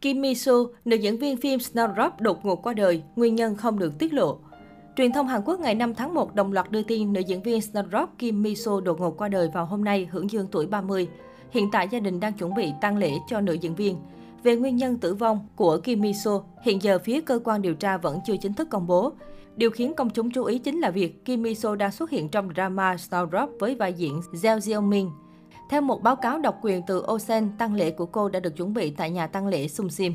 Kim Mi-soo, nữ diễn viên phim Snowdrop đột ngột qua đời, nguyên nhân không được tiết lộ. Truyền thông Hàn Quốc ngày 5 tháng 1 đồng loạt đưa tin nữ diễn viên Snowdrop Kim Mi-soo đột ngột qua đời vào hôm nay, hưởng dương tuổi 30. Hiện tại gia đình đang chuẩn bị tang lễ cho nữ diễn viên. Về nguyên nhân tử vong của Kim Mi-soo, hiện giờ phía cơ quan điều tra vẫn chưa chính thức công bố. Điều khiến công chúng chú ý chính là việc Kim Mi-soo đang xuất hiện trong drama Snowdrop với vai diễn Jae Jungmin. Theo một báo cáo độc quyền từ Osen, tang lễ của cô đã được chuẩn bị tại nhà tang lễ Sung Sim.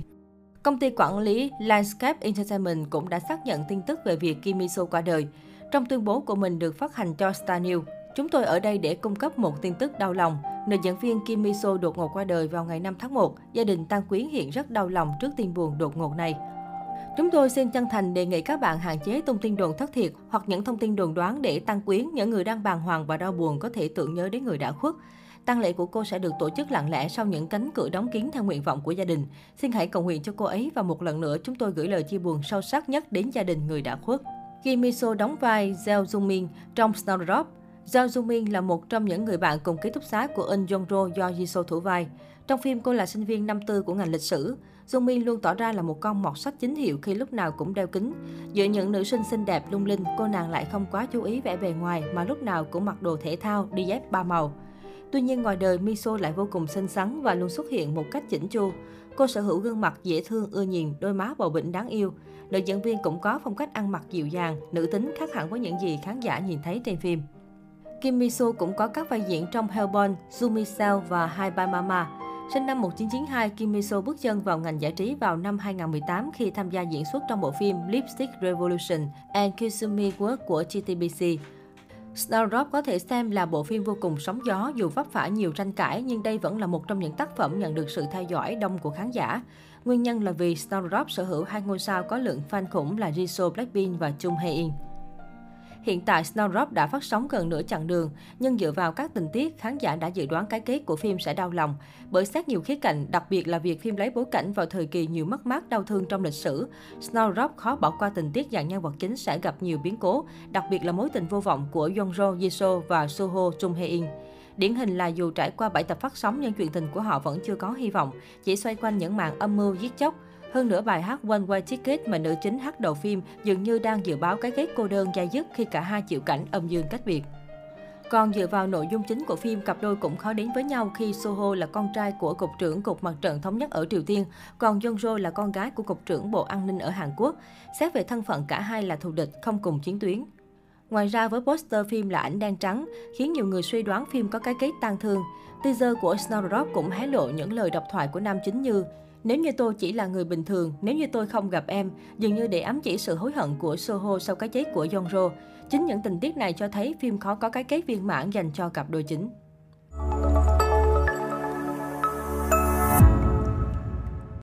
Công ty quản lý Landscape Entertainment cũng đã xác nhận tin tức về việc Kim Mi-soo qua đời. Trong tuyên bố của mình được phát hành cho Star News, chúng tôi ở đây để cung cấp một tin tức đau lòng. Nữ diễn viên Kim Mi-soo đột ngột qua đời vào ngày 5 tháng 1. Gia đình tang quyến hiện rất đau lòng trước tin buồn đột ngột này. Chúng tôi xin chân thành đề nghị các bạn hạn chế tung tin đồn thất thiệt hoặc những thông tin đồn đoán để tang quyến, những người đang bàng hoàng và đau buồn có thể tưởng nhớ đến người đã khuất. Tang lễ của cô sẽ được tổ chức lặng lẽ sau những cánh cửa đóng kín theo nguyện vọng của gia đình. Xin hãy cầu nguyện cho cô ấy và một lần nữa chúng tôi gửi lời chia buồn sâu sắc nhất đến gia đình người đã khuất. Kim Mi-soo đóng vai Jae Jungmin trong Snowdrop. Zhao Zhao Min là một trong những người bạn cùng ký túc xá của Eun Jongro do Jisoo thủ vai. Trong phim, cô là sinh viên năm tư của ngành lịch sử. Jung Min luôn tỏ ra là một con mọt sách chính hiệu khi lúc nào cũng đeo kính. Giữa những nữ sinh xinh đẹp lung linh, cô nàng lại không quá chú ý vẻ bề ngoài mà lúc nào cũng mặc đồ thể thao, đi dép ba màu. Tuy nhiên ngoài đời, Mi-soo lại vô cùng xinh xắn và luôn xuất hiện một cách chỉnh chu. Cô sở hữu gương mặt dễ thương ưa nhìn, đôi má bầu bĩnh đáng yêu. Nữ diễn viên cũng có phong cách ăn mặc dịu dàng, nữ tính khác hẳn với những gì khán giả nhìn thấy trên phim. Kim Mi-soo cũng có các vai diễn trong Hellbound, Sumi Cell và Hai by Mama. Sinh năm 1992, Kim Mi-soo bước chân vào ngành giải trí vào năm 2018 khi tham gia diễn xuất trong bộ phim Lipstick Revolution and Kissumi World của GTBC. Snowdrop có thể xem là bộ phim vô cùng sóng gió dù vấp phải nhiều tranh cãi, nhưng đây vẫn là một trong những tác phẩm nhận được sự theo dõi đông của khán giả. Nguyên nhân là vì Snowdrop sở hữu hai ngôi sao có lượng fan khủng là Jisoo Blackpink và Jung Hae-in. Hiện tại, Snowdrop đã phát sóng gần nửa chặng đường, nhưng dựa vào các tình tiết, khán giả đã dự đoán cái kết của phim sẽ đau lòng. Bởi xét nhiều khía cạnh, đặc biệt là việc phim lấy bối cảnh vào thời kỳ nhiều mất mát đau thương trong lịch sử, Snowdrop khó bỏ qua tình tiết dạng nhân vật chính sẽ gặp nhiều biến cố, đặc biệt là mối tình vô vọng của Young-ro, Jisoo và Soo-ho, Jung Hae-in. Điển hình là dù trải qua 7 tập phát sóng nhưng chuyện tình của họ vẫn chưa có hy vọng, chỉ xoay quanh những màn âm mưu giết chóc. Hơn nữa, bài hát One Way Ticket mà nữ chính hát đầu phim dường như đang dự báo cái kết cô đơn dai dứt khi cả hai chịu cảnh âm dương cách biệt. Còn dựa vào nội dung chính của phim, cặp đôi cũng khó đến với nhau khi Soo-ho là con trai của Cục trưởng Cục Mặt trận Thống nhất ở Triều Tiên, còn Jung-ro là con gái của Cục trưởng Bộ An ninh ở Hàn Quốc. Xét về thân phận, cả hai là thù địch, không cùng chiến tuyến. Ngoài ra, với poster phim là ảnh đen trắng, khiến nhiều người suy đoán phim có cái kết tang thương. Teaser của Snowdrop cũng hé lộ những lời độc thoại của nam chính như: "Nếu như tôi chỉ là người bình thường, nếu như tôi không gặp em", dường như để ám chỉ sự hối hận của Soo-ho sau cái chết của Young-ro. Chính những tình tiết này cho thấy phim khó có cái kết viên mãn dành cho cặp đôi chính.